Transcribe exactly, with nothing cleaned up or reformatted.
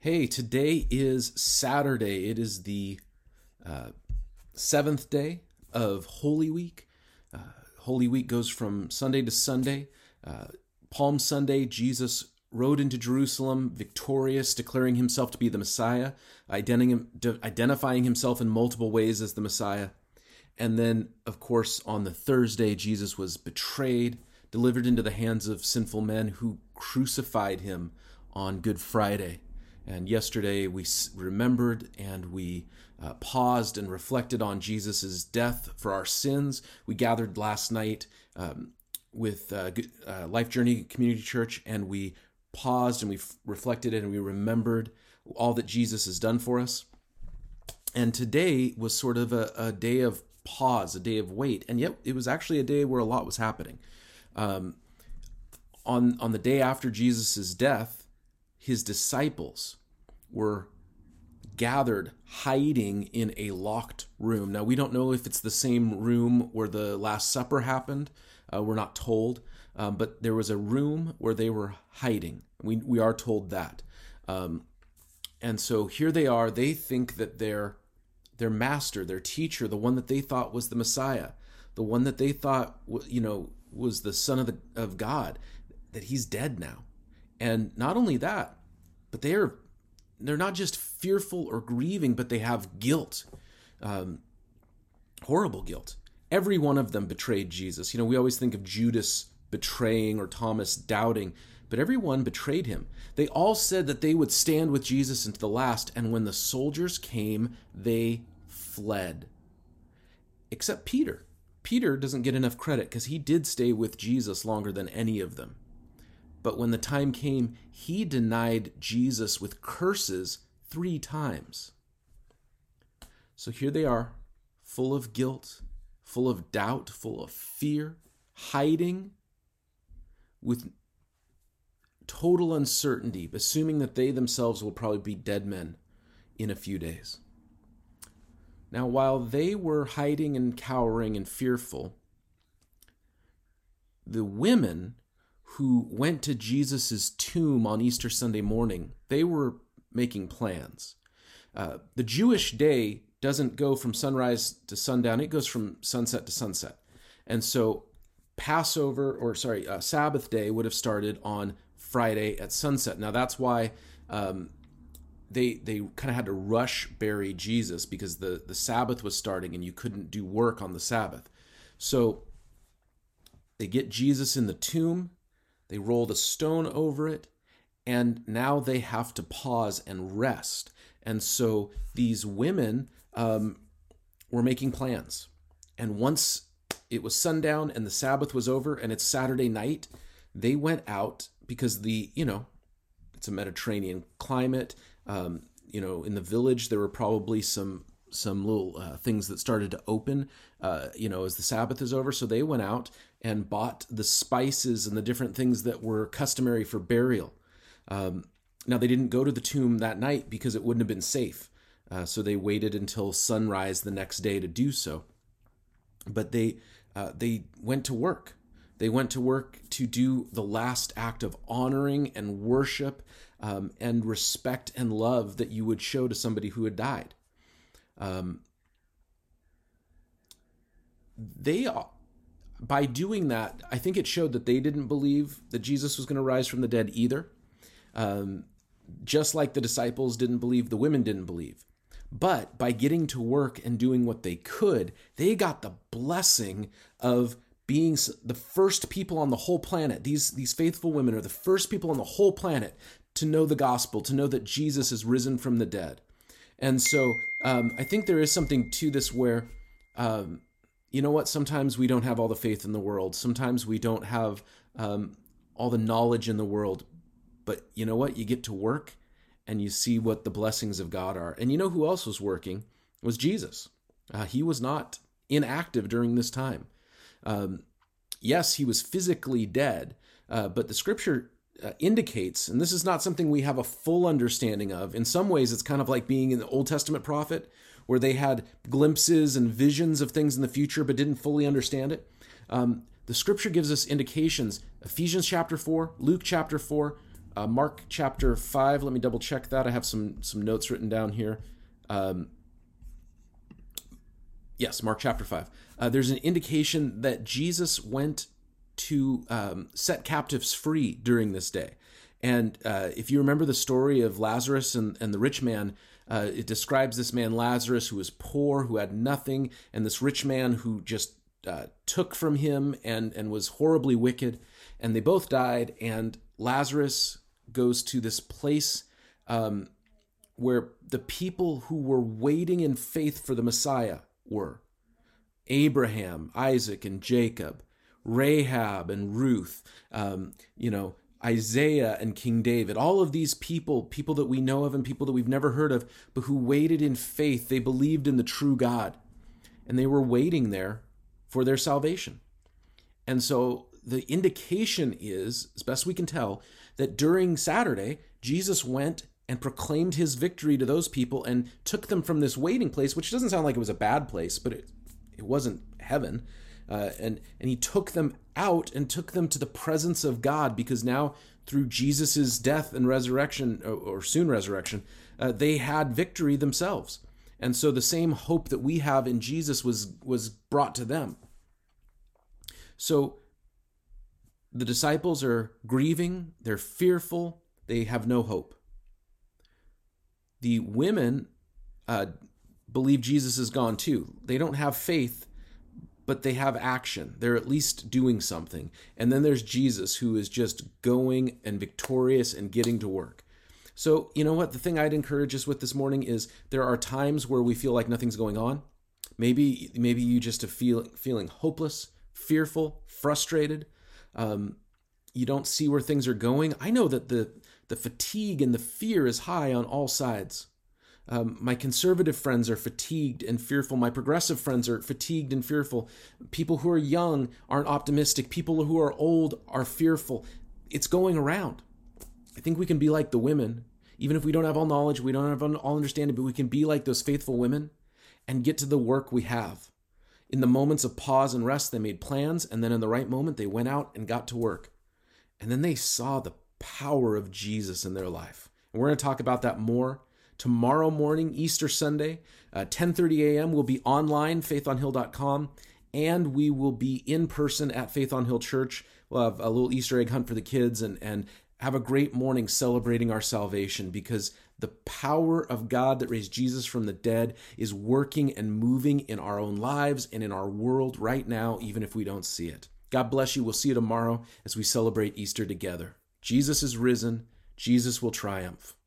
Hey, today is Saturday. It is the uh, seventh day of Holy Week. Uh, Holy Week goes from Sunday to Sunday. Uh, Palm Sunday, Jesus rode into Jerusalem victorious, declaring himself to be the Messiah, identifying himself in multiple ways as the Messiah. And then, of course, on the Thursday, Jesus was betrayed, delivered into the hands of sinful men who crucified him on Good Friday. And yesterday we remembered and we uh, paused and reflected on Jesus' death for our sins. We gathered last night um, with uh, uh, Life Journey Community Church, and we paused and we f- reflected and we remembered all that Jesus has done for us. And today was sort of a, a day of pause, a day of wait. And yet it was actually a day where a lot was happening. Um, on, on the day after Jesus' death, his disciples were gathered hiding in a locked room. Now, we don't know if it's the same room where the Last Supper happened. Uh, we're not told. Um, but there was a room where they were hiding. We we are told that. Um, and so here they are. They think that their, their master, their teacher, the one that they thought was the Messiah, the one that they thought you know was the Son of, the, of God, that he's dead now. And not only that, but they're they're not just fearful or grieving, but they have guilt, um, horrible guilt. Every one of them betrayed Jesus. You know, we always think of Judas betraying or Thomas doubting, but everyone betrayed him. They all said that they would stand with Jesus until the last, and when the soldiers came, they fled. Except Peter. Peter doesn't get enough credit because he did stay with Jesus longer than any of them. But when the time came, he denied Jesus with curses three times. So here they are, full of guilt, full of doubt, full of fear, hiding with total uncertainty, assuming that they themselves will probably be dead men in a few days. Now, while they were hiding and cowering and fearful, the women who went to Jesus' tomb on Easter Sunday morning, they were making plans. Uh, the Jewish day doesn't go from sunrise to sundown. It goes from sunset to sunset. And so Passover, or sorry, uh, Sabbath day would have started on Friday at sunset. Now that's why um, they they kind of had to rush bury Jesus, because the, the Sabbath was starting and you couldn't do work on the Sabbath. So they get Jesus in the tomb. They roll the stone over it, and now they have to pause and rest. And so these women um, were making plans. And once it was sundown and the Sabbath was over and it's Saturday night, they went out because the, you know, it's a Mediterranean climate. Um, you know, in the village, there were probably some some little uh, things that started to open, uh, you know, as the Sabbath is over. So they went out and bought the spices and the different things that were customary for burial. Um, now, they didn't go to the tomb that night because it wouldn't have been safe. Uh, so they waited until sunrise the next day to do so. But they uh, they went to work. They went to work to do the last act of honoring and worship um, and respect and love that you would show to somebody who had died. Um, they, by doing that, I think it showed that they didn't believe that Jesus was going to rise from the dead either. Um, just like the disciples didn't believe, the women didn't believe. But by getting to work and doing what they could, they got the blessing of being the first people on the whole planet. These, these faithful women are the first people on the whole planet to know the gospel, to know that Jesus is risen from the dead. And so um, I think there is something to this where, um, you know what, sometimes we don't have all the faith in the world. Sometimes we don't have um, all the knowledge in the world. But you know what, you get to work and you see what the blessings of God are. And you know who else was working? It was Jesus. Uh, he was not inactive during this time. Um, yes, he was physically dead, uh, but the scripture Uh, indicates, and this is not something we have a full understanding of. In some ways, it's kind of like being in the Old Testament prophet, where they had glimpses and visions of things in the future, but didn't fully understand it. Um, the scripture gives us indications. Ephesians chapter four, Luke chapter four, Uh, Mark chapter five, let me double check that. I have some some notes written down here. Um, yes, Mark chapter five. Uh, there's an indication that Jesus went to um, set captives free during this day. And uh, if you remember the story of Lazarus and, and the rich man, uh, it describes this man Lazarus who was poor, who had nothing, and this rich man who just uh, took from him and, and was horribly wicked. And they both died, and Lazarus goes to this place um, where the people who were waiting in faith for the Messiah were Abraham, Isaac, and Jacob, Rahab and Ruth, um, you know, Isaiah and King David, all of these people, people that we know of and people that we've never heard of, but who waited in faith. They believed in the true God, and they were waiting there for their salvation. And so the indication is, as best we can tell, that during Saturday, Jesus went and proclaimed his victory to those people and took them from this waiting place, which doesn't sound like it was a bad place, but it, it wasn't heaven. Uh, and, and he took them out and took them to the presence of God, because now through Jesus's death and resurrection, or, or soon resurrection, uh, they had victory themselves. And so the same hope that we have in Jesus was, was brought to them. So the disciples are grieving, they're fearful, they have no hope. The women uh, believe Jesus is gone too. They don't have faith, but they have action. They're at least doing something. And then there's Jesus, who is just going and victorious and getting to work. So, you know what? The thing I'd encourage us with this morning is there are times where we feel like nothing's going on. Maybe maybe you just are feel, feeling hopeless, fearful, frustrated. Um, you don't see where things are going. I know that the, the fatigue and the fear is high on all sides. Um, my conservative friends are fatigued and fearful. My progressive friends are fatigued and fearful. People who are young aren't optimistic. People who are old are fearful. It's going around. I think we can be like the women. Even if we don't have all knowledge, we don't have all understanding, but we can be like those faithful women and get to the work we have. In the moments of pause and rest, they made plans, and then in the right moment, they went out and got to work. And then they saw the power of Jesus in their life. And we're going to talk about that more tomorrow morning, Easter Sunday, uh, ten thirty a.m. We'll be online, faith on hill dot com, and we will be in person at Faith on Hill Church. We'll have a little Easter egg hunt for the kids and, and have a great morning celebrating our salvation, because the power of God that raised Jesus from the dead is working and moving in our own lives and in our world right now, even if we don't see it. God bless you. We'll see you tomorrow as we celebrate Easter together. Jesus is risen. Jesus will triumph.